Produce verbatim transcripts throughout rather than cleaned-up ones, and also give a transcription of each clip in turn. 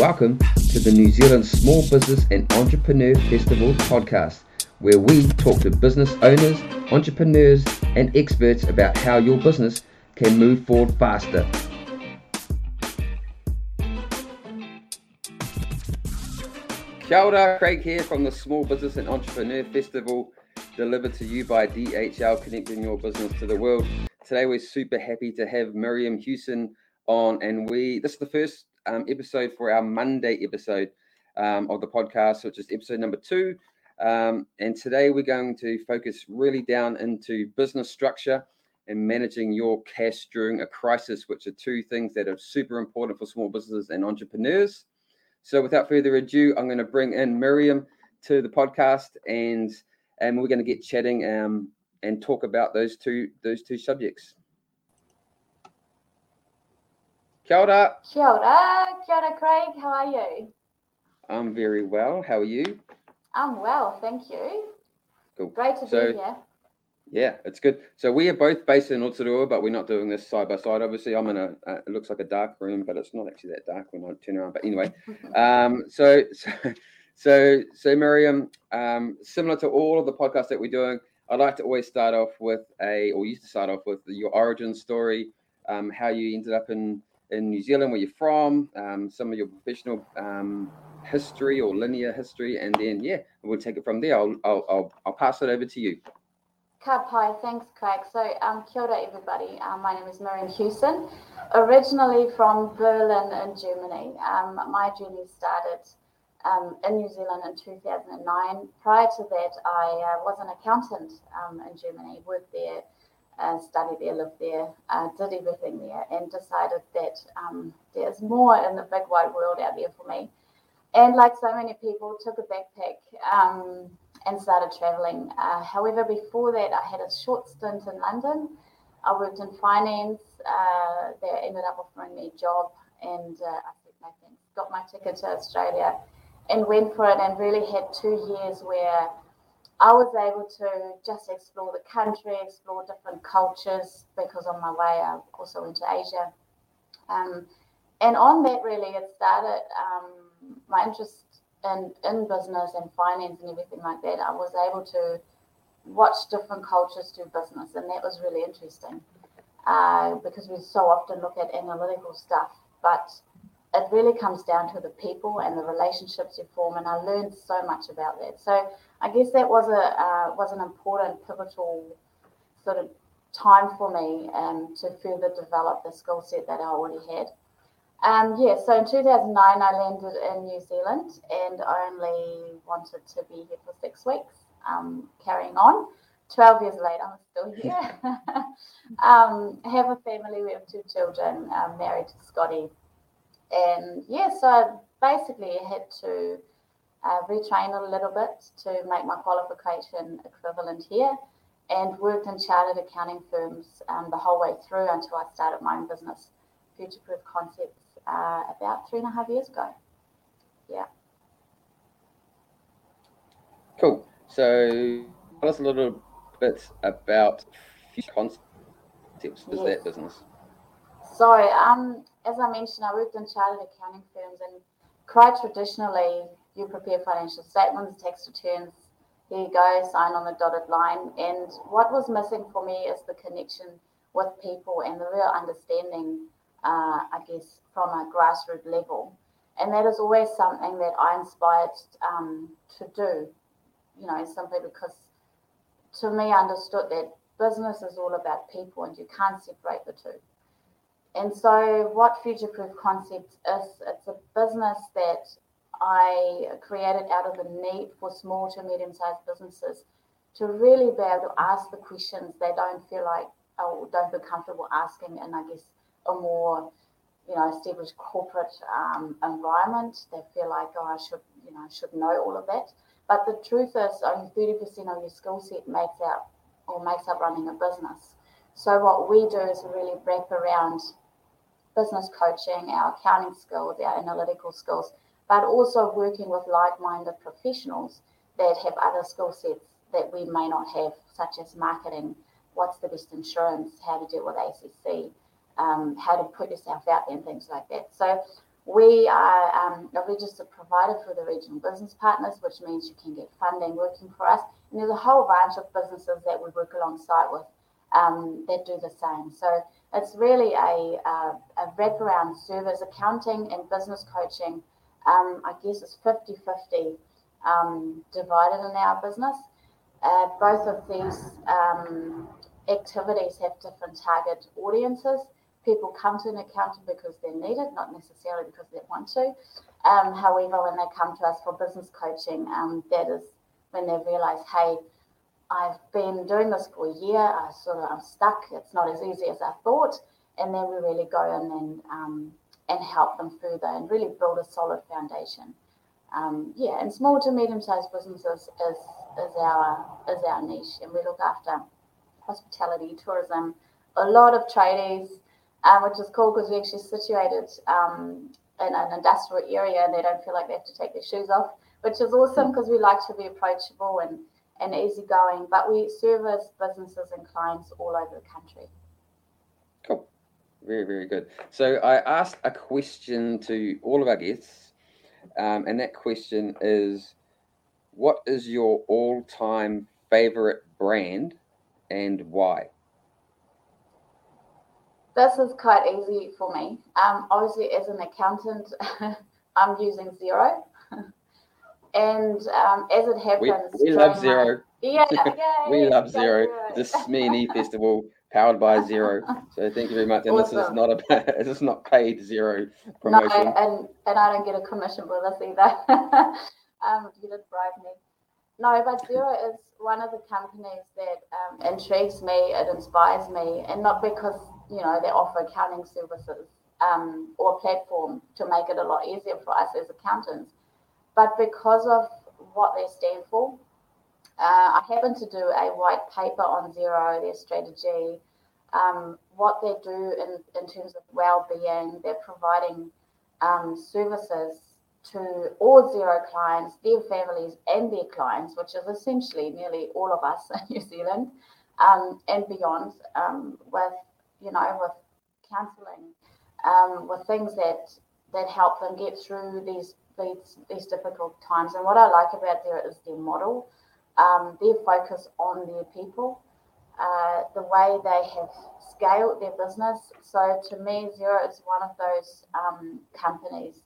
Welcome to the New Zealand Small Business and Entrepreneur Festival Podcast, where we talk to business owners, entrepreneurs, and experts about how your business can move forward faster. Kia ora, Craig here from the Small Business and Entrepreneur Festival, delivered to you by D H L, connecting your business to the world. Today, we're super happy to have Miriam Hewson on, and we this is the first um, episode for our Monday episode um, of the podcast, which is episode number two. Um, and today, we're going to focus really down into business structure and managing your cash during a crisis, which are two things that are super important for small businesses and entrepreneurs. So without further ado, I'm going to bring in Miriam to the podcast, and and we're going to get chatting um, and talk about those two those two subjects. Kia ora. Kia ora. Kia ora, Craig. How are you? I'm very well. How are you? I'm well, thank you. Cool. Great to so, be here. Yeah, it's good. So we are both based in Aotearoa, but we're not doing this side by side. Obviously, I'm in a, uh, it looks like a dark room, but it's not actually that dark when I turn around. But anyway, um, so, so, so, so Miriam, um, similar to all of the podcasts that we're doing, I like to always start off with a, or used to start off with your origin story, um, how you ended up in, in New Zealand, where you're from, um, some of your professional um, history or linear history. And then, yeah, we'll take it from there. I'll, I'll, I'll, I'll pass it over to you. Ka pai, thanks Craig. So um, kia ora everybody, um, my name is Miriam Hewson, originally from Berlin in Germany. Um, my journey started um, in New Zealand in two thousand nine. Prior to that, I uh, was an accountant um, in Germany, worked there, uh, studied there, lived there, uh, did everything there, and decided that um, there's more in the big wide world out there for me. And like so many people, took a backpack um, and started traveling. Uh, however, before that, I had a short stint in London. I worked in finance. Uh, they ended up offering me a job, and uh, I took my things, got my ticket to Australia and went for it, and really had two years where I was able to just explore the country, explore different cultures, because on my way, I also went to Asia. Um, and on that, really, it started um, my interest And in business and finance and everything like that. I was able to watch different cultures do business, and that was really interesting uh, because we so often look at analytical stuff, but it really comes down to the people and the relationships you form, and I learned so much about that. So I guess that was a uh, was an important, pivotal sort of time for me um, to further develop the skill set that I already had. Um, yeah, so in two thousand nine, I landed in New Zealand and only wanted to be here for six weeks, um, carrying on. twelve years later, I'm still here. um, have a family, we have two children, I'm married to Scotty. And yeah, so I basically had to uh, retrain a little bit to make my qualification equivalent here, and worked in chartered accounting firms um, the whole way through until I started my own business, Future Proof Concepts, Uh, about three and a half years ago. Yeah. Cool. So tell us a little bit about Future Concepts. Is yes. that business? So um, as I mentioned, I worked in chartered accounting firms, and quite traditionally, you prepare financial statements, tax returns. Here you go, sign on the dotted line. And what was missing for me is the connection with people and the real understanding Uh, I guess, from a grassroots level. And that is always something that I'm inspired um, to do, you know, simply because to me I understood that business is all about people and you can't separate the two. And so what Future Proof Concepts is, it's a business that I created out of the need for small to medium-sized businesses to really be able to ask the questions they don't feel like or don't feel comfortable asking, and I guess a more, you know, established corporate um, environment. They feel like, oh, I should, you know, should know all of that. But the truth is, only thirty percent of your skill set makes out or makes up running a business. So what we do is really wrap around business coaching, our accounting skills, our analytical skills, but also working with like-minded professionals that have other skill sets that we may not have, such as marketing, what's the best insurance, how to deal with A C C. Um, how to put yourself out there and things like that. So We are um, a registered provider for the regional business partners, which means you can get funding working for us. And there's a whole bunch of businesses that we work alongside with um, that do the same. So it's really a, a, a wraparound service. Accounting and business coaching, um, I guess, is fifty-fifty um, divided in our business. Uh, both of these um, activities have different target audiences. People come to an accountant because they're needed, not necessarily because they want to. Um, however, when they come to us for business coaching, um, that is when they realise, hey, I've been doing this for a year, I sort of, I'm stuck, it's not as easy as I thought. And then we really go in and, um, and help them further and really build a solid foundation. Um, yeah, and small to medium-sized businesses is, is, our, is our niche, and we look after hospitality, tourism, a lot of tradies, Um, which is cool because we're actually situated um, in an industrial area and they don't feel like they have to take their shoes off, which is awesome because we like to be approachable and, and easygoing. But we service businesses and clients all over the country. Cool. Very, very good. So I asked a question to all of our guests, um, and that question is, what is your all-time favourite brand and why? This is quite easy for me. Um, obviously, as an accountant, I'm using Xero. and um, as it happens... We, we love my... Xero. Yeah, yeah. we yeah, love Xero. Xero. This S M E and E Festival powered by Xero. So thank you very much. And awesome. this is not a this is not paid Xero promotion. No, and, and I don't get a commission for this either. um, you did bribe me. No, but Xero is one of the companies that um, intrigues me. It inspires me. And not because... you know, they offer accounting services um, or a platform to make it a lot easier for us as accountants. But because of what they stand for, uh, I happened to do a white paper on Xero, their strategy, um, what they do in, in terms of well-being. They're providing um, services to all Xero clients, their families and their clients, which is essentially nearly all of us in New Zealand um, and beyond um, with you know, with counselling, um, with things that that help them get through these, these these difficult times. And what I like about there is their model, um, their focus on their people, uh, the way they have scaled their business. So to me, Xero is one of those um, companies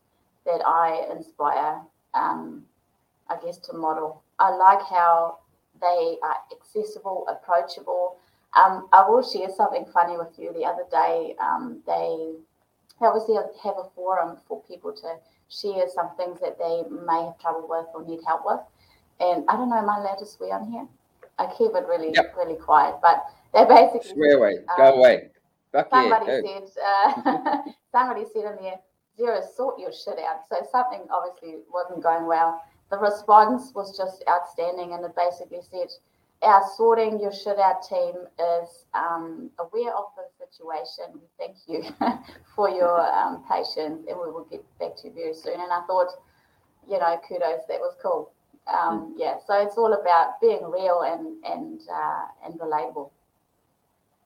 that I inspire, um, I guess, to model. I like how they are accessible, approachable. Um, I will share something funny with you. The other day, um, they obviously have a forum for people to share some things that they may have trouble with or need help with. And I don't know, am I allowed to swear on here? I keep it really, yep. really quiet. But they basically swear away, um, go away. Fuck somebody yeah, go. said, uh, somebody said in there, Xero, sort your shit out. So something obviously wasn't going well. The response was just outstanding, and it basically said, our sorting your shit out team is um, aware of the situation. We thank you for your um, patience, and we will get back to you very soon. And I thought, you know, kudos, that was cool. Um, yeah, so it's all about being real and and uh, and relatable.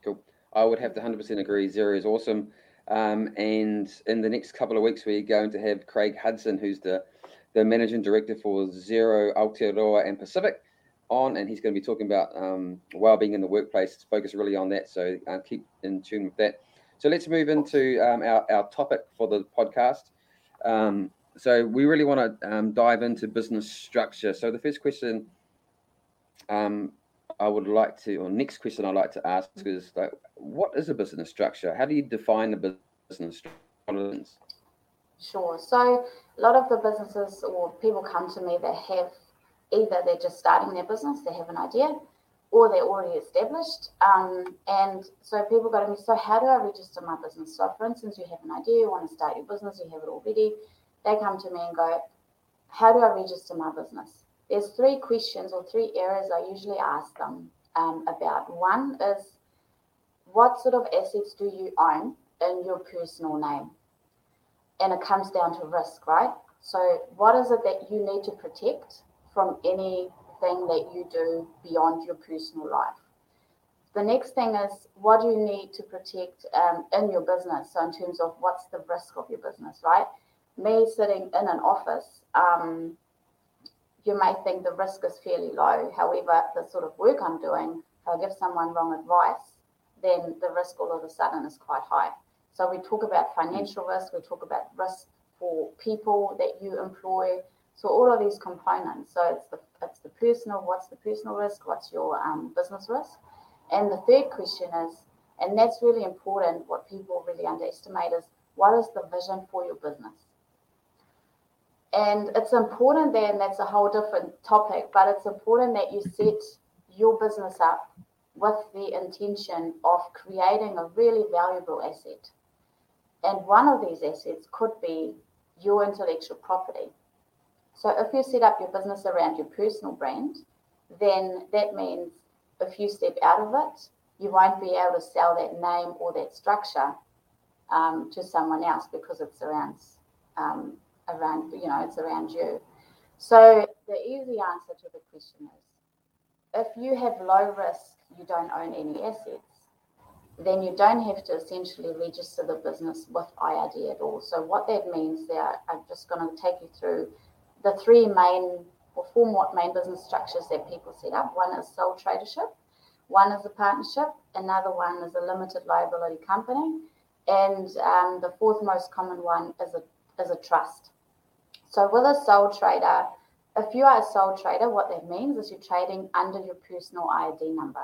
Cool. I would have to one hundred percent agree. Xero is awesome. Um, and in the next couple of weeks, we're going to have Craig Hudson, who's the, the managing director for Xero, Aotearoa and Pacific, on, and he's going to be talking about um, well-being in the workplace. It's focused really on that, so uh, keep in tune with that. So let's move into um, our, our topic for the podcast. Um, so we really want to um, dive into business structure. So the first question um, I would like to, or next question I'd like to ask is, like, what is a business structure? How do you define the business structure? Sure. So a lot of the businesses or people come to me that have either they're just starting their business, they have an idea, or they're already established. Um, and so people go to me, so how do I register my business? So for instance, you have an idea, you want to start your business, you have it already. They come to me and go, how do I register my business? There's three questions or three areas I usually ask them um, about. One is, what sort of assets do you own in your personal name? And it comes down to risk, right? So what is it that you need to protect from anything that you do beyond your personal life? The next thing is, what do you need to protect um, in your business? So in terms of what's the risk of your business, right? me sitting in an office, um, you may think the risk is fairly low. However, the sort of work I'm doing, if I give someone wrong advice, then the risk all of a sudden is quite high. So we talk about financial risk, we talk about risk for people that you employ. So all of these components. So it's the it's the personal, what's the personal risk, what's your um, business risk? And the third question is, and that's really important, what people really underestimate is, what is the vision for your business? And it's important then, that's a whole different topic, but it's important that you set your business up with the intention of creating a really valuable asset. And one of these assets could be your intellectual property. So if you set up your business around your personal brand, then that means if you step out of it, you won't be able to sell that name or that structure um, to someone else, because it's around, um, around, you know, it's around you. So the easy answer to the question is, if you have low risk, you don't own any assets, then you don't have to essentially register the business with I R D at all. So what that means there, I'm just going to take you through the three main or four main business structures that people set up. One is sole tradership, one is a partnership, another one is a limited liability company, and um, the fourth most common one is a, is a trust. So with a sole trader, if you are a sole trader, what that means is you're trading under your personal I R D number.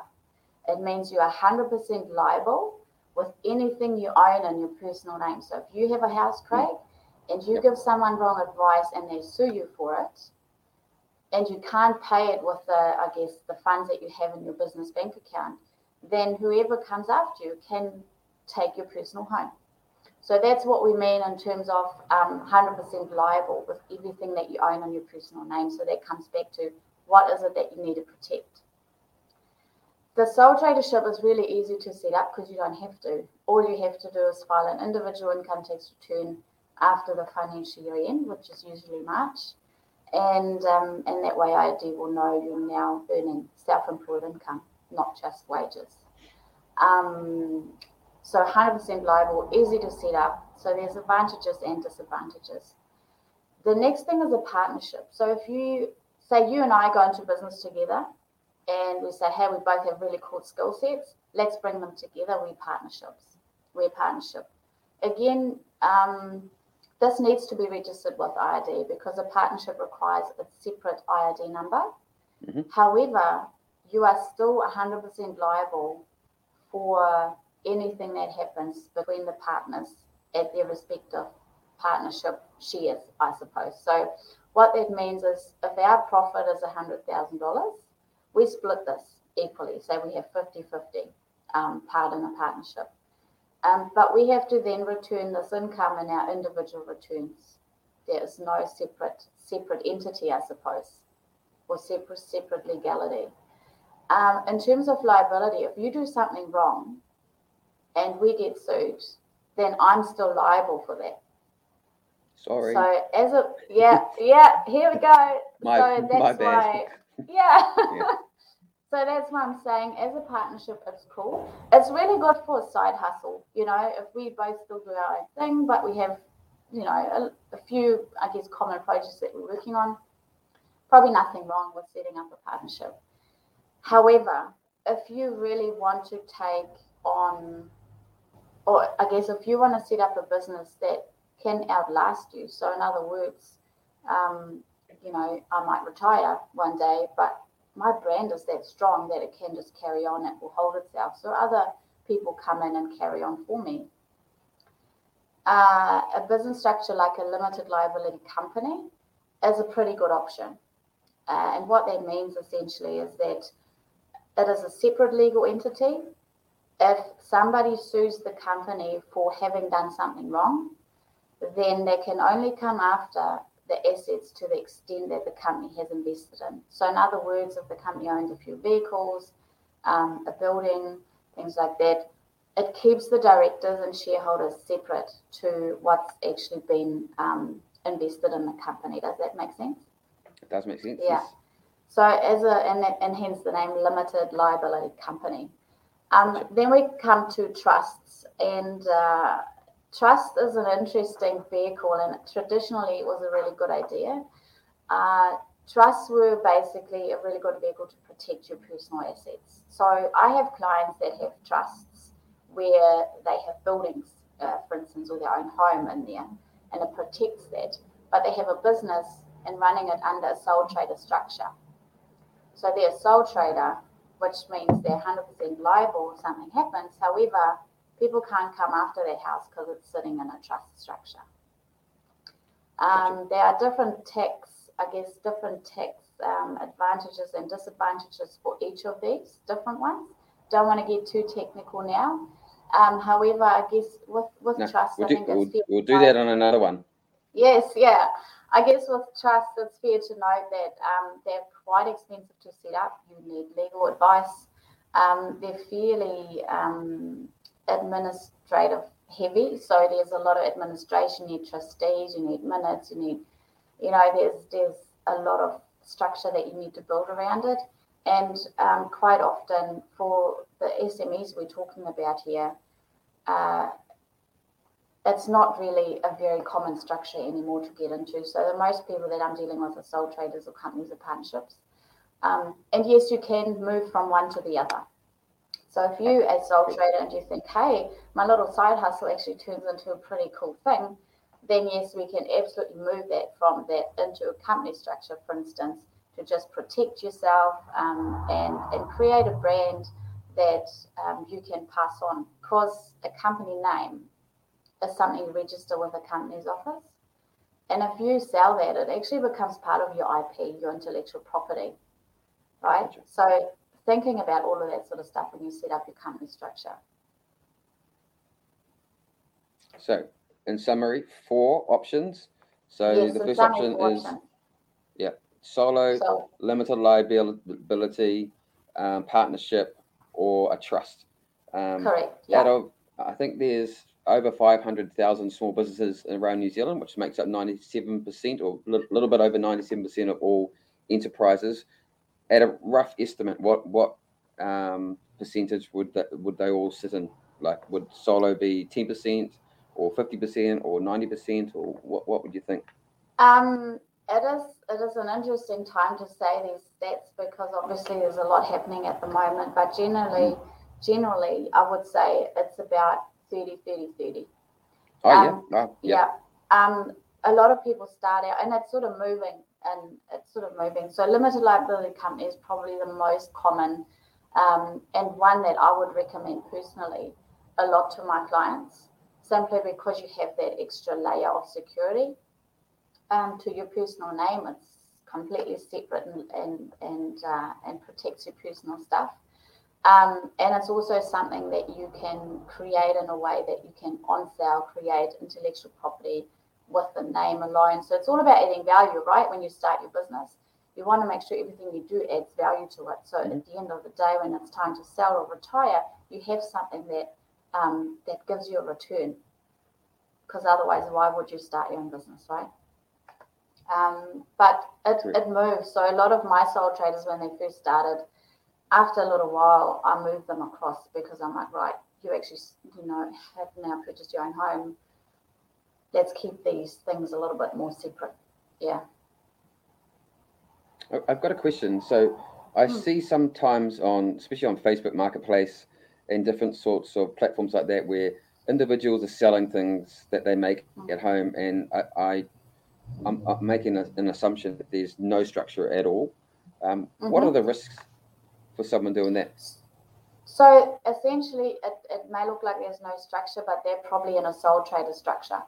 It means you are one hundred percent liable with anything you own in your personal name. So if you have a house, Craig, and you yep. give someone wrong advice and they sue you for it, and you can't pay it with the, I guess, the funds that you have in your business bank account, then whoever comes after you can take your personal home. So that's what we mean in terms of um, one hundred percent liable with everything that you own on your personal name. So that comes back to what is it that you need to protect. The sole tradership is really easy to set up because you don't have to. All you have to do is file an individual income tax return after the financial year end, which is usually March. And um, and that way I R D will know you're now earning self-employed income, not just wages. Um, so one hundred percent liable, easy to set up. So there's advantages and disadvantages. The next thing is a partnership. So if you say you and I go into business together, and we say, hey, we both have really cool skill sets, let's bring them together. We're partnerships. We're partnership. Again, um, this needs to be registered with I R D because a partnership requires a separate I R D number. Mm-hmm. However, you are still one hundred percent liable for anything that happens between the partners at their respective partnership shares, I suppose. So what that means is if our profit is one hundred thousand dollars, we split this equally, so we have fifty-fifty um, part in a partnership. Um, but we have to then return this income in our individual returns. There is no separate separate entity, I suppose, or separate, separate legality. Um, in terms of liability, if you do something wrong and we get sued, then I'm still liable for that. Sorry. So as a, yeah, yeah, here we go. My, so that's my bad. Why, yeah. yeah. So that's what I'm saying. As a partnership, it's cool. It's really good for a side hustle. You know, if we both still do our own thing, but we have, you know, a, a few, I guess, common projects that we're working on, probably nothing wrong with setting up a partnership. However, if you really want to take on, or I guess if you want to set up a business that can outlast you, so in other words, um, you know, I might retire one day, but my brand is that strong that it can just carry on, it will hold itself. So other people come in and carry on for me. Uh, a business structure like a limited liability company is a pretty good option. Uh, and what that means essentially is that it is a separate legal entity. If somebody sues the company for having done something wrong, then they can only come after the assets to the extent that the company has invested in. So in other words, if the company owns a few vehicles, um, a building, things like that, it keeps the directors and shareholders separate to what's actually been um, invested in the company. Does that make sense? It does make sense. Yeah. Yes. So as a, and, and hence the name limited liability company. Um, gotcha. Then we come to trusts, and uh, Trust is an interesting vehicle, and traditionally it was a really good idea. Uh, trusts were basically a really good vehicle to protect your personal assets. So I have clients that have trusts where they have buildings, uh, for instance, or their own home in there, and it protects that, but they have a business and running it under a sole trader structure. So they're a sole trader, which means they're one hundred percent liable if something happens. However, people can't come after their house because it's sitting in a trust structure. Um, there are different tax, I guess, different tax um, advantages and disadvantages for each of these different ones. Don't want to get too technical now. Um, however, I guess with, with no, trust, we'll I think do, it's fair we'll, to we'll do that on another one. Yes, yeah. I guess with trust, it's fair to note that um, they're quite expensive to set up. You need legal advice. Um, they're fairly um, administrative heavy, so there's a lot of administration. You need trustees, you need minutes, you need, you know, there's there's a lot of structure that you need to build around it. And um, quite often for the S M Es we're talking about here, uh, it's not really a very common structure anymore to get into. So the most people that I'm dealing with are sole traders or companies or partnerships. Um, and yes, you can move from one to the other. So if you, as sole trader, and you think, hey, my little side hustle actually turns into a pretty cool thing, then yes, we can absolutely move that from that into a company structure, for instance, to just protect yourself um, and, and create a brand that um, you can pass on. Because a company name is something you register with a company's office. And if you sell that, it actually becomes part of your I P, your intellectual property, right? Gotcha. So thinking about all of that sort of stuff when you set up your company structure. So, in summary, four options. So yes, the first option is, option. yeah, solo, so, limited liability, um, partnership, or a trust. Um, correct. Yeah. Out of, I think there's over five hundred thousand small businesses around New Zealand, which makes up ninety-seven percent or a li- little bit over ninety-seven percent of all enterprises. At a rough estimate, what what um, percentage would that, would they all sit in? Like, would solo be ten percent? Or fifty percent or ninety percent, or what, what would you think? Um, it is it is an interesting time to say these stats because obviously there's a lot happening at the moment, but generally, generally I would say it's about thirty, thirty, thirty. Oh, um, yeah. Oh, yeah. yeah. Um, a lot of people start out, and it's sort of moving, and it's sort of moving. So limited liability company is probably the most common um, and one that I would recommend personally a lot to my clients, simply because you have that extra layer of security um, to your personal name. It's completely separate and and and, uh, and protects your personal stuff. Um, and it's also something that you can create in a way that you can on-sale create intellectual property with the name alone. So it's all about adding value, right? When you start your business, you want to make sure everything you do adds value to it. So mm-hmm. at the end of the day, when it's time to sell or retire, you have something that Um, that gives you a return, because otherwise why would you start your own business, right? Um, but it, it moves. So a lot of my sole traders, when they first started, after a little while I moved them across, because I'm like, right, you actually, you know, have now purchased your own home, let's keep these things a little bit more separate. Yeah. I've got a question. So I hmm. see sometimes on, especially on Facebook Marketplace and different sorts of platforms like that, where individuals are selling things that they make at home, and I, I I'm, I'm making a, an assumption that there's no structure at all. Um, mm-hmm. What are the risks for someone doing that? So essentially, it, it may look like there's no structure, but they're probably in a sole trader structure.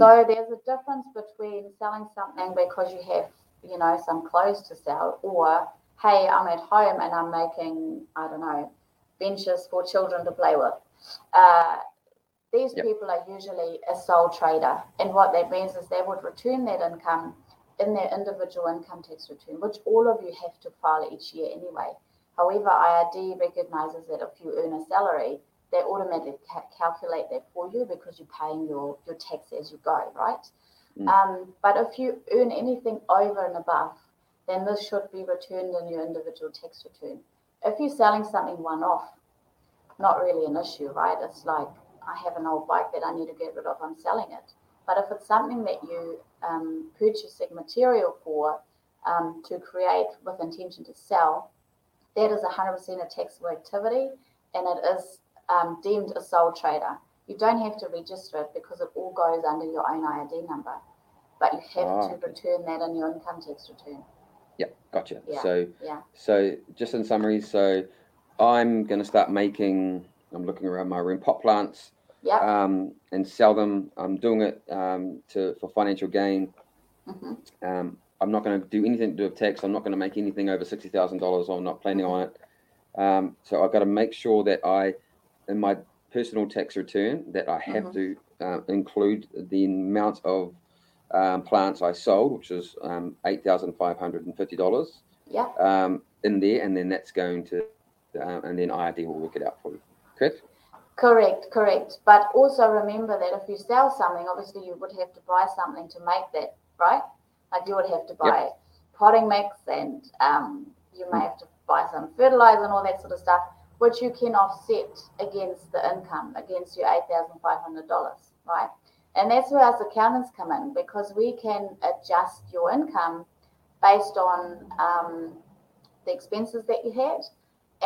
So mm. there's a difference between selling something because you have, you know, some clothes to sell, or hey, I'm at home and I'm making, I don't know, benches for children to play with. Uh, these yep. people are usually a sole trader, and what that means is they would return that income in their individual income tax return, which all of you have to file each year anyway. However, I R D recognises that if you earn a salary, they automatically ca- calculate that for you, because you're paying your, your tax as you go, right? Mm. Um, but if you earn anything over and above, then this should be returned in your individual tax return. If you're selling something one-off, not really an issue, right? It's like, I have an old bike that I need to get rid of, I'm selling it. But if it's something that you um, purchasing material for um, to create with intention to sell, that is one hundred percent a taxable activity, and it is um, deemed a sole trader. You don't have to register it because it all goes under your own I R D number, but you have oh, to okay. return that in your income tax return. Yeah, gotcha. Yeah, so, yeah. so just in summary, so I'm going to start making, I'm looking around my room, pot plants. Yep. Um, and sell them. I'm doing it um, to for financial gain. Mm-hmm. Um, I'm not going to do anything to do with tax. I'm not going to make anything over sixty thousand dollars. I'm not planning mm-hmm. on it. Um, so I've got to make sure that I, in my personal tax return, that I have mm-hmm. to uh, include the amount of um, plants I sold, which is um, eight thousand five hundred fifty dollars yeah. um, in there. And then that's going to, uh, and then I R D will work it out for you. Correct? Correct, correct. But also remember that if you sell something, obviously you would have to buy something to make that, right? Like you would have to buy yep. potting mix and um, you may have to buy some fertiliser and all that sort of stuff, which you can offset against the income, against your eight thousand five hundred dollars, right? And that's where us accountants come in, because we can adjust your income based on um, the expenses that you had,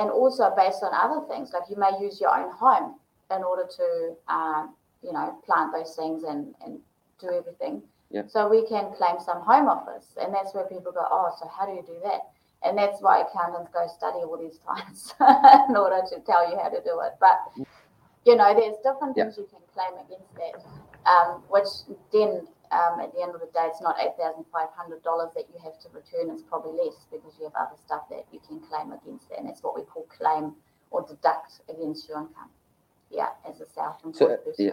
and also based on other things. Like you may use your own home in order to, uh, you know, plant those things and, and do everything. Yeah. So we can claim some home office, and that's where people go, oh, so how do you do that? And that's why accountants go study all these times in order to tell you how to do it. But, you know, there's different yeah. things you can claim against that, um, which then um, at the end of the day, it's not eight thousand five hundred dollars that you have to return. It's probably less because you have other stuff that you can claim against that, and that's what we call claim or deduct against your income. Yeah, as a self-employed so, person. Yeah.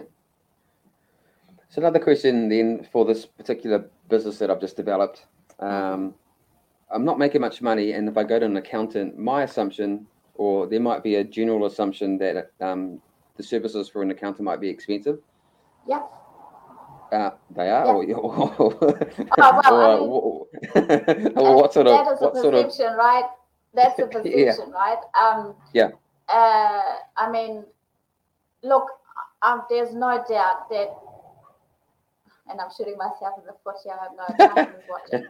So another question then for this particular business that I've just developed. Um, I'm not making much money, and if I go to an accountant, my assumption, or there might be a general assumption that um, the services for an accountant might be expensive. Yeah. Uh, they are? Yeah. Or, or, oh, well, or, I mean, or what sort of... That is what a perception, sort of... right? That's a perception, yeah. right? Um, yeah. Uh, I mean... Look, um, there's no doubt that, and I'm shooting myself in the foot here, I have no accountants watching.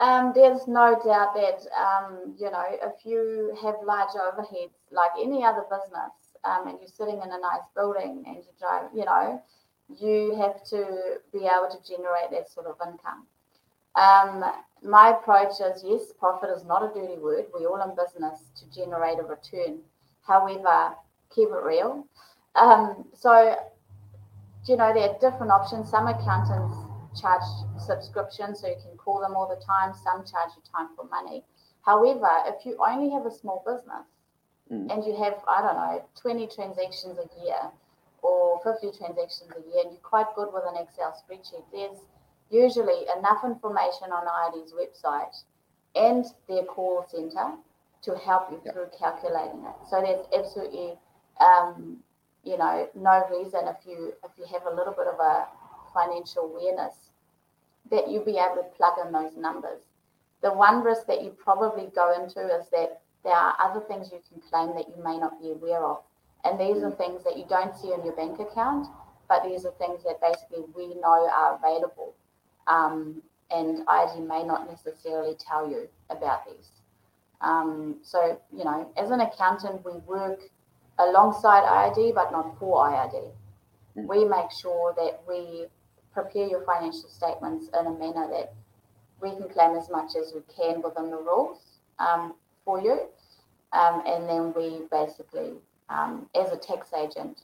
Um, there's no doubt that, um, you know, if you have large overheads like any other business, um, and you're sitting in a nice building and you drive, you know, you have to be able to generate that sort of income. Um, my approach is, yes, profit is not a dirty word. We're all in business to generate a return. However, keep it real. Um, so, you know, there are different options. Some accountants charge subscriptions, so you can call them all the time. Some charge you time for money. However, if you only have a small business mm. and you have, I don't know, twenty transactions a year or fifty transactions a year, and you're quite good with an Excel spreadsheet, there's usually enough information on I R D's website and their call centre to help you yep. through calculating it. So there's absolutely... Um, you know, no reason if you if you have a little bit of a financial awareness that you'll be able to plug in those numbers. The one risk that you probably go into is that there are other things you can claim that you may not be aware of. And these are things that you don't see in your bank account, but these are things that basically we know are available. Um, and I D may not necessarily tell you about these. Um, so, you know, as an accountant, we work alongside I R D, but not for I R D. We make sure that we prepare your financial statements in a manner that we can claim as much as we can within the rules um, for you. Um, and then we basically, um, as a tax agent,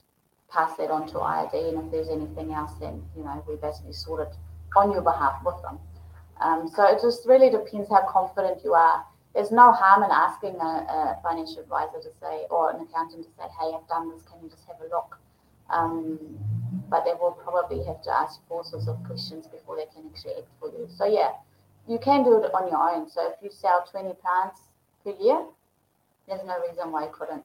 pass that on to I R D. And if there's anything else, then, you know, we basically sort it on your behalf with them. Um, so it just really depends how confident you are. There's no harm in asking a, a financial advisor to say, or an accountant to say, hey, I've done this, can you just have a look? Um, but they will probably have to ask all sorts of questions before they can actually act for you. So, yeah, you can do it on your own. So if you sell twenty plants per year, there's no reason why you couldn't.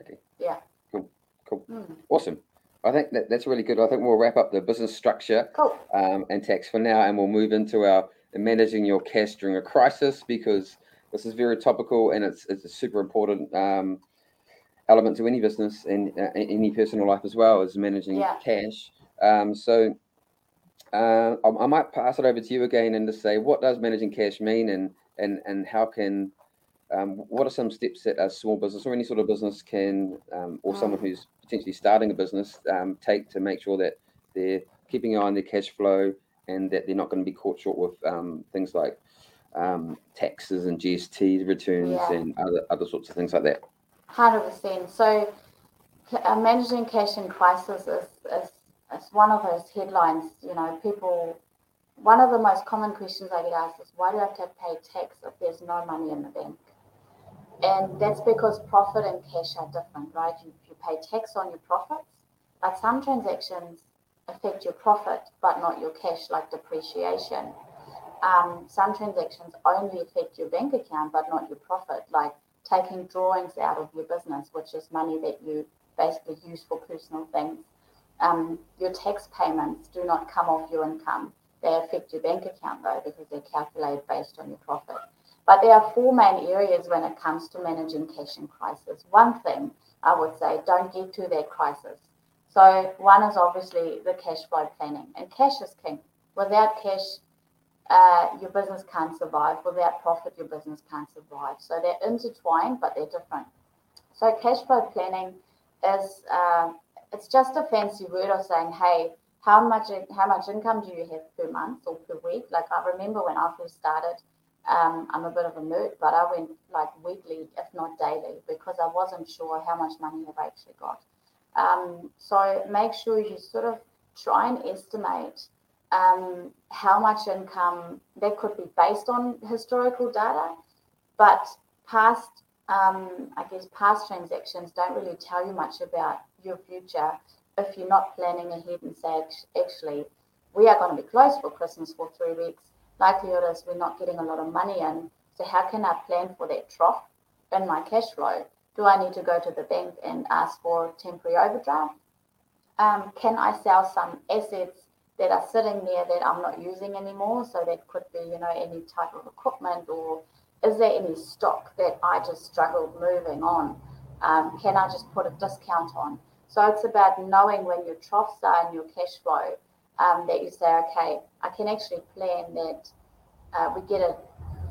Okay. Yeah. Cool. Cool. Mm. Awesome. I think that, that's really good. I think we'll wrap up the business structure cool. um, and tax for now, and we'll move into our managing your cash during a crisis, because... this is very topical, and it's it's super important um, element to any business and uh, any personal life as well, is managing yeah. cash. Um, so uh, I, I might pass it over to you again and just say, what does managing cash mean, and and and how can um, what are some steps that a small business or any sort of business can um, or oh. someone who's potentially starting a business um, take to make sure that they're keeping an eye on their cash flow and that they're not going to be caught short with um, things like um, taxes and G S T returns yeah. and other other sorts of things like that. one hundred percent. So uh, managing cash in crisis is, is, is one of those headlines. You know, people, one of the most common questions I get asked is, why do I have to pay tax if there's no money in the bank? And that's because profit and cash are different, right? You, you pay tax on your profits, but some transactions affect your profit, but not your cash, like depreciation. Um, some transactions only affect your bank account, but not your profit, like taking drawings out of your business, which is money that you basically use for personal things. Um, your tax payments do not come off your income. They affect your bank account, though, because they're calculated based on your profit. But there are four main areas when it comes to managing cash in crisis. One thing I would say, don't get to that crisis. So one is obviously the cash flow planning. And cash is king. Without cash, Uh, your business can't survive. Without profit, your business can't survive. So they're intertwined, but they're different. So cash flow planning is uh, it's just a fancy word of saying, hey, how much how much income do you have per month or per week? Like, I remember when I first started, um, I'm a bit of a nerd, but I went like weekly, if not daily, because I wasn't sure how much money I've actually got. Um, so make sure you sort of try and estimate Um, how much income. That could be based on historical data, but past, um, I guess, past transactions don't really tell you much about your future if you're not planning ahead and say, actually, we are going to be closed for Christmas for three weeks. Likelihood is we're not getting a lot of money in, so how can I plan for that trough in my cash flow? Do I need to go to the bank and ask for temporary overdraft? Um, can I sell some assets that are sitting there that I'm not using anymore? So that could be, you know, any type of equipment, or is there any stock that I just struggled moving on? Um, can I just put a discount on? So it's about knowing when your troughs are in your cash flow, um, that you say, okay, I can actually plan that uh, we get a,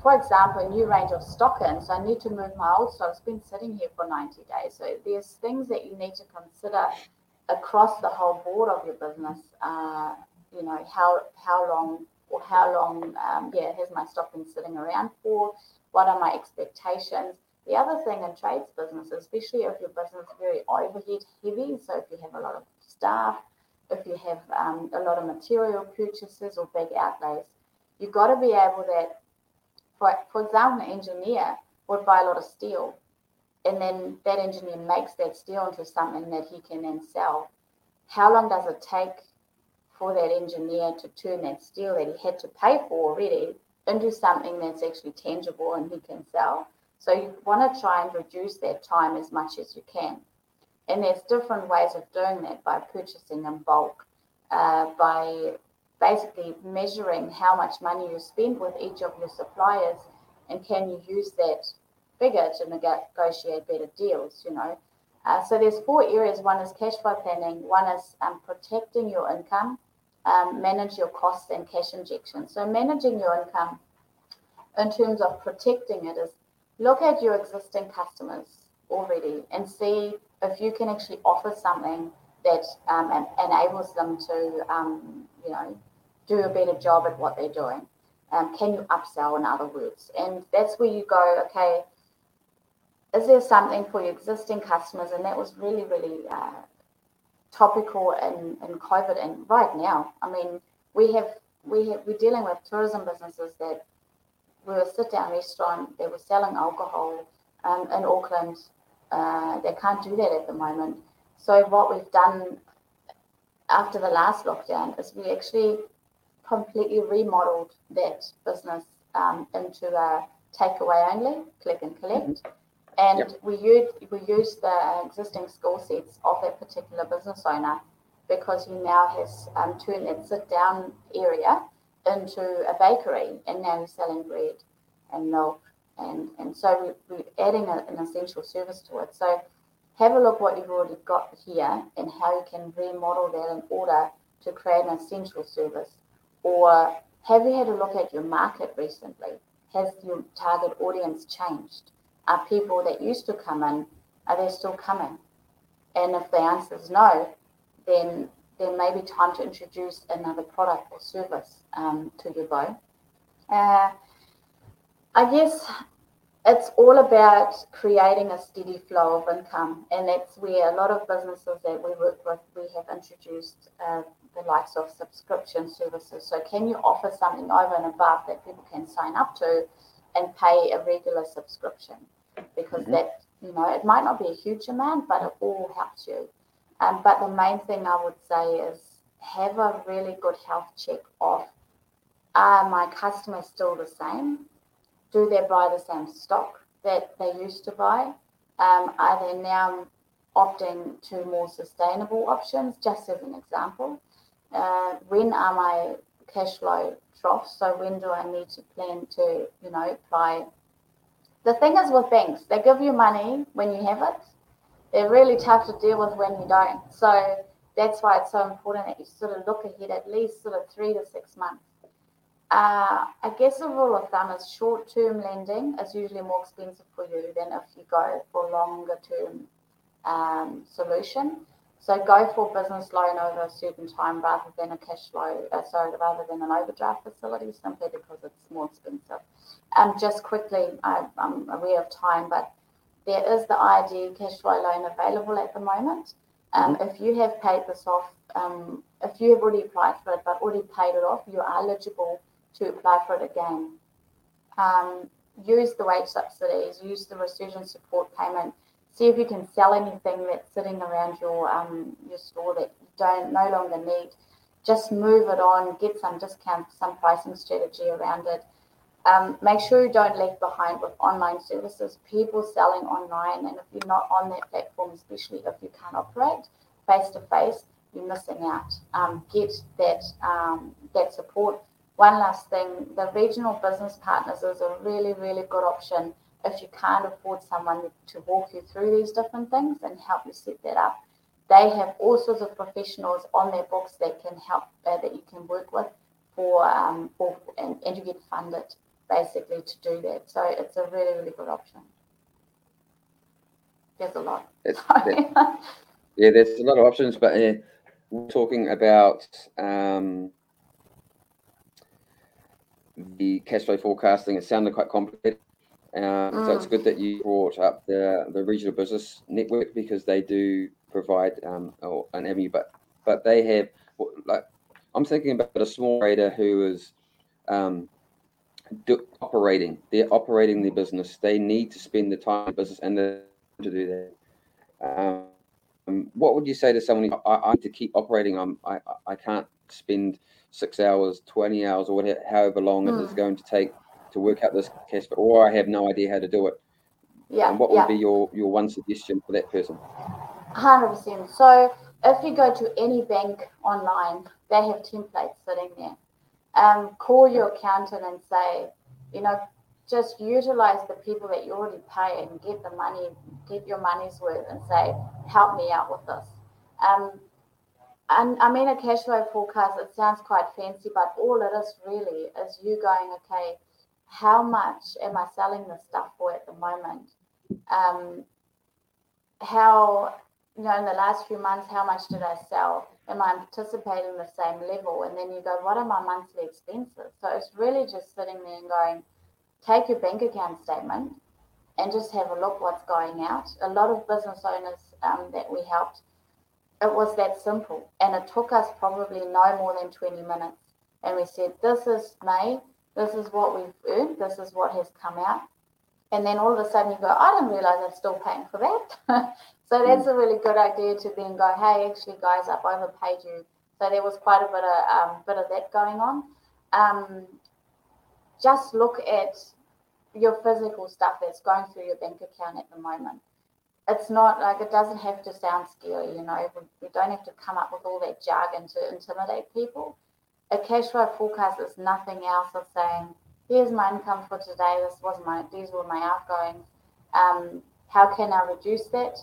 for example, a new range of stock in, so I need to move my old stock. It's been sitting here for ninety days. So there's things that you need to consider across the whole board of your business. Uh, you know, how how long or how long, um, yeah, has my stock been sitting around for? What are my expectations? The other thing in trades business, especially if your business is very overhead heavy, so if you have a lot of staff, if you have um, a lot of material purchases or big outlays, you've got to be able that, for, for example, an engineer would buy a lot of steel, and then that engineer makes that steel into something that he can then sell. How long does it take for that engineer to turn that steel that he had to pay for already into something that's actually tangible and he can sell? So you want to try and reduce that time as much as you can. And there's different ways of doing that, by purchasing in bulk, uh, by basically measuring how much money you spend with each of your suppliers, and can you use that figure to negotiate better deals, you know. Uh, so there's four areas. One is cash flow planning. One is um, protecting your income. Um, manage your costs and cash injections. So managing your income in terms of protecting it is, look at your existing customers already and see if you can actually offer something that um, en- enables them to, um, you know, do a better job at what they're doing. Um, can you upsell, in other words? And that's where you go, okay, is there something for your existing customers? And that was really, really uh, topical in, in COVID and right now. I mean, we have, we have, we're dealing with tourism businesses that were a sit-down restaurant, they were selling alcohol um, in Auckland. Uh, they can't do that at the moment. So what we've done after the last lockdown is we actually completely remodeled that business um, into a takeaway only, click and collect. Mm-hmm. And yep. we used we used the existing skill sets of that particular business owner, because he now has um, turned that sit-down area into a bakery, and now he's selling bread and milk. And, and so we, we're adding a, an essential service to it. So have a look what you've already got here and how you can remodel that in order to create an essential service. Or have you had a look at your market recently? Has your target audience changed? Are people that used to come in, are they still coming? And if the answer is no, then there may be time to introduce another product or service um, to your bow. Uh, I guess it's all about creating a steady flow of income, and that's where a lot of businesses that we work with, we have introduced uh, the likes of subscription services. So can you offer something over and above that people can sign up to and pay a regular subscription? Because mm-hmm. that, you know, it might not be a huge amount, but it all helps you. Um, but the main thing I would say is have a really good health check of, are my customers still the same? Do they buy the same stock that they used to buy? Um, are they now opting to more sustainable options? Just as an example, uh, when are my cash flow troughs? So when do I need to plan to, you know, apply? The thing is with banks, they give you money when you have it. They're really tough to deal with when you don't. So that's why it's so important that you sort of look ahead at least sort of three to six months. Uh, I guess a rule of thumb is short-term lending is usually more expensive for you than if you go for a longer-term um, solution. So go for a business loan over a certain time rather than a cash flow, uh, sorry, rather than an overdraft facility, simply because it's more expensive. Um, just quickly, I, I'm aware of time, but there is the I R D cash flow loan available at the moment. Um, if you have paid this off, um, if you have already applied for it but already paid it off, you are eligible to apply for it again. Um, use the wage subsidies, use the resurgence support payment. See if you can sell anything that's sitting around your um, your store that you don't no longer need. Just move it on, get some discount, some pricing strategy around it. Um, make sure you don't lag behind with online services. People selling online, and if you're not on that platform, especially if you can't operate face-to-face, you're missing out. Um, get that um, that support. One last thing, the regional business partners is a really, really good option if you can't afford someone to walk you through these different things and help you set that up. They have all sorts of professionals on their books that can help, uh, that you can work with for, um, for and, and you get funded basically to do that. So it's a really, really good option. There's a lot. That's, that, yeah, there's a lot of options, but uh, we're talking about... Um, the cash flow forecasting, it sounded quite complicated. Um, mm. So it's good that you brought up the, the regional business network, because they do provide um, oh, an avenue, but but they have, like, I'm thinking about a small trader who is um, do, operating. They're operating their business. They need to spend the time in business and the to do that. Um, what would you say to someone who, I, I need to keep operating? I'm, I I can't spend six hours, twenty hours, or whatever, however long mm. it is going to take to work out this cash flow, or I have no idea how to do it. Yeah. And what yeah. would be your, your one suggestion for that person? one hundred percent. So if you go to any bank online, they have templates sitting there. Um, call your accountant and say, you know, just utilize the people that you already pay and get the money, get your money's worth and say, help me out with this. Um, And I mean, a cash flow forecast, it sounds quite fancy, but all it is really is you going, okay, how much am I selling this stuff for at the moment? Um, how, you know, in the last few months, how much did I sell? Am I anticipating the same level? And then you go, what are my monthly expenses? So it's really just sitting there and going, take your bank account statement and just have a look what's going out. A lot of business owners um, that we helped, it was that simple, and it took us probably no more than twenty minutes, and we said, this is May, this is what we've earned, this is what has come out. And then all of a sudden you go, I didn't realize I'm still paying for that. So that's mm. a really good idea to then go, hey, actually guys, I've overpaid you. So there was quite a bit of um, bit of that going on. Um, just look at your physical stuff that's going through your bank account at the moment. It's not like, it doesn't have to sound scary, you know, we, we don't have to come up with all that jargon to intimidate people. A cash flow forecast is nothing else of saying, here's my income for today, this was my, these were my outgoings, um, how can I reduce that?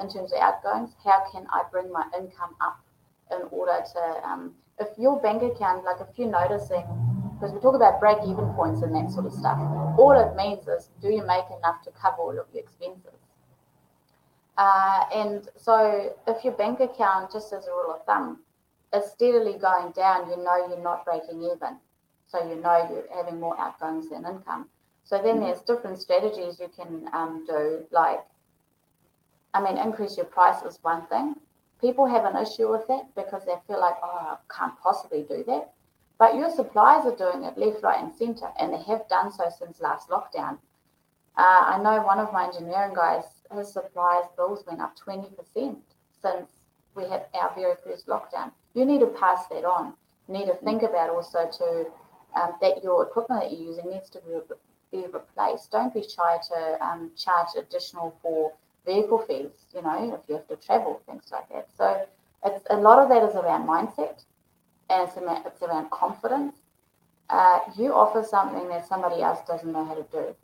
in terms of outgoings, how can I bring my income up in order to, um, if your bank account, like if you're noticing, because we talk about break-even points and that sort of stuff, all it means is, do you make enough to cover all of your expenses? Uh, and so if your bank account, just as a rule of thumb, is steadily going down, you know you're not breaking even. So you know you're having more outgoings than income. So then there's different strategies you can um, do, like, I mean, increase your price is one thing. People have an issue with that because they feel like, oh, I can't possibly do that. But your suppliers are doing it left, right and centre, and they have done so since last lockdown. Uh, I know one of my engineering guys, his suppliers' bills went up twenty percent since we had our very first lockdown. You need to pass that on. You need to think about also to um, that your equipment that you're using needs to be re- be replaced. Don't be shy to um, charge additional for vehicle fees, you know, if you have to travel, things like that. So it's, a lot of that is around mindset, and it's around, it's around confidence. Uh, you offer something that somebody else doesn't know how to do,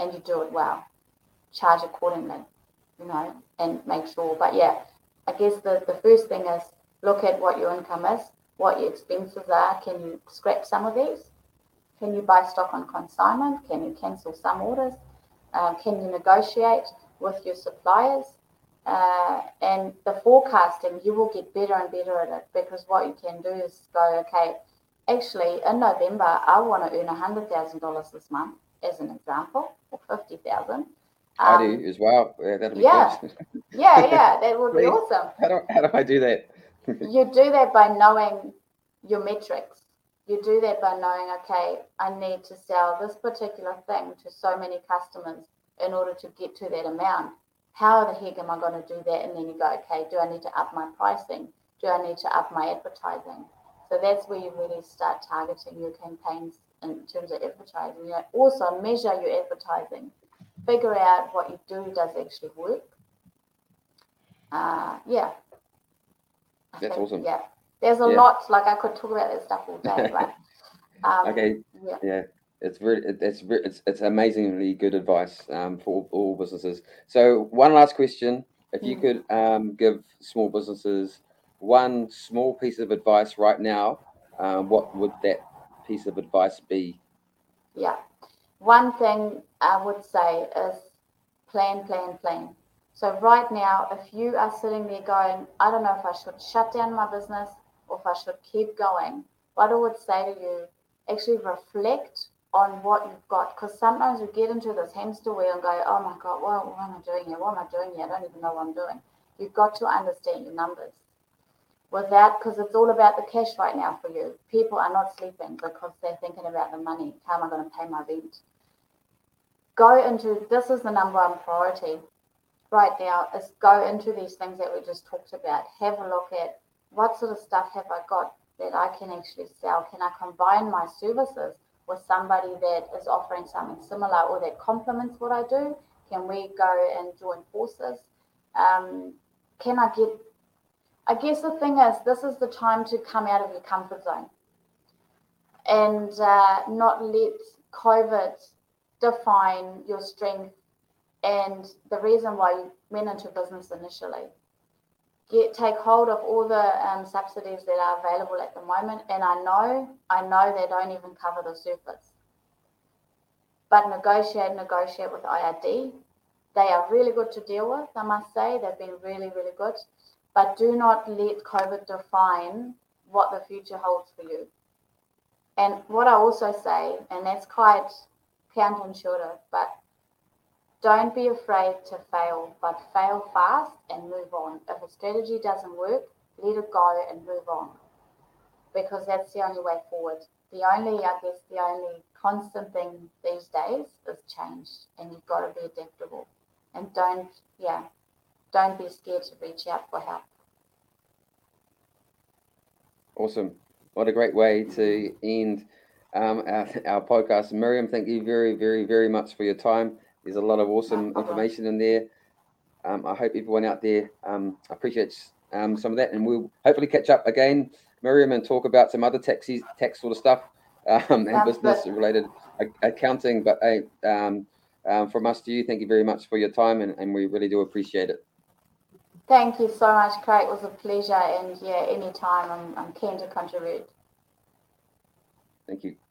and you do it well. Charge accordingly, you know, and make sure. But yeah, I guess the, the first thing is look at what your income is, what your expenses are. Can you scrap some of these? Can you buy stock on consignment? Can you cancel some orders? Um, can you negotiate with your suppliers? Uh, and the forecasting, you will get better and better at it, because what you can do is go, okay, actually in November, I want to earn one hundred thousand dollars this month, as an example, or fifty thousand dollars. Um, I do as well. Yeah, that'll be yeah, good. yeah, yeah, that would be awesome. How do, how do I do that? You do that by knowing your metrics. You do that by knowing, okay, I need to sell this particular thing to so many customers in order to get to that amount. How the heck am I going to do that? And then you go, okay, do I need to up my pricing? Do I need to up my advertising? So that's where you really start targeting your campaigns in terms of advertising. You know, also measure your advertising. Figure out what you do does actually work. Uh, yeah. I that's think, awesome. Yeah. There's a yeah. lot, like I could talk about this stuff all day, but um, okay, yeah. yeah, it's really, it's it's it's amazingly good advice um, for all, all businesses. So one last question: if you mm-hmm. could um, give small businesses one small piece of advice right now, um, what would that piece of advice be? Yeah, one thing I would say is plan, plan, plan. So right now, if you are sitting there going, I don't know if I should shut down my business, or if I should keep going, what I would say to you, actually reflect on what you've got. Because sometimes you get into this hamster wheel and go, oh my God, what, what am I doing here? What am I doing here? I don't even know what I'm doing. You've got to understand your numbers. With that, because it's all about the cash right now for you. People are not sleeping because they're thinking about the money. How am I going to pay my rent? Go into, this is the number one priority right now, is go into these things that we just talked about. Have a look at, what sort of stuff have I got that I can actually sell? Can I combine my services with somebody that is offering something similar or that complements what I do? Can we go and join forces? Um, can I get, I guess the thing is, this is the time to come out of your comfort zone and uh, not let COVID define your strength and the reason why you went into business initially. Get, take hold of all the um, subsidies that are available at the moment. And I know, I know they don't even cover the surface. But negotiate, negotiate with I R D. They are really good to deal with, I must say. They've been really, really good. But do not let COVID define what the future holds for you. And what I also say, and that's quite counterintuitive, but don't be afraid to fail, but fail fast and move on. If a strategy doesn't work, let it go and move on, because that's the only way forward. The only, I guess, the only constant thing these days is change, and you've got to be adaptable. And don't, yeah, don't be scared to reach out for help. Awesome. What a great way to end um, our, our podcast. Miriam, thank you very, very, very much for your time. There's a lot of awesome information in there. Um, I hope everyone out there um, appreciates um, some of that, and we'll hopefully catch up again, Miriam, and talk about some other taxes, tax sort of stuff um, and business-related accounting. But hey, um, um, from us to you, thank you very much for your time, and, and we really do appreciate it. Thank you so much, Craig. It was a pleasure. And yeah, anytime I'm, I'm keen to contribute. Thank you.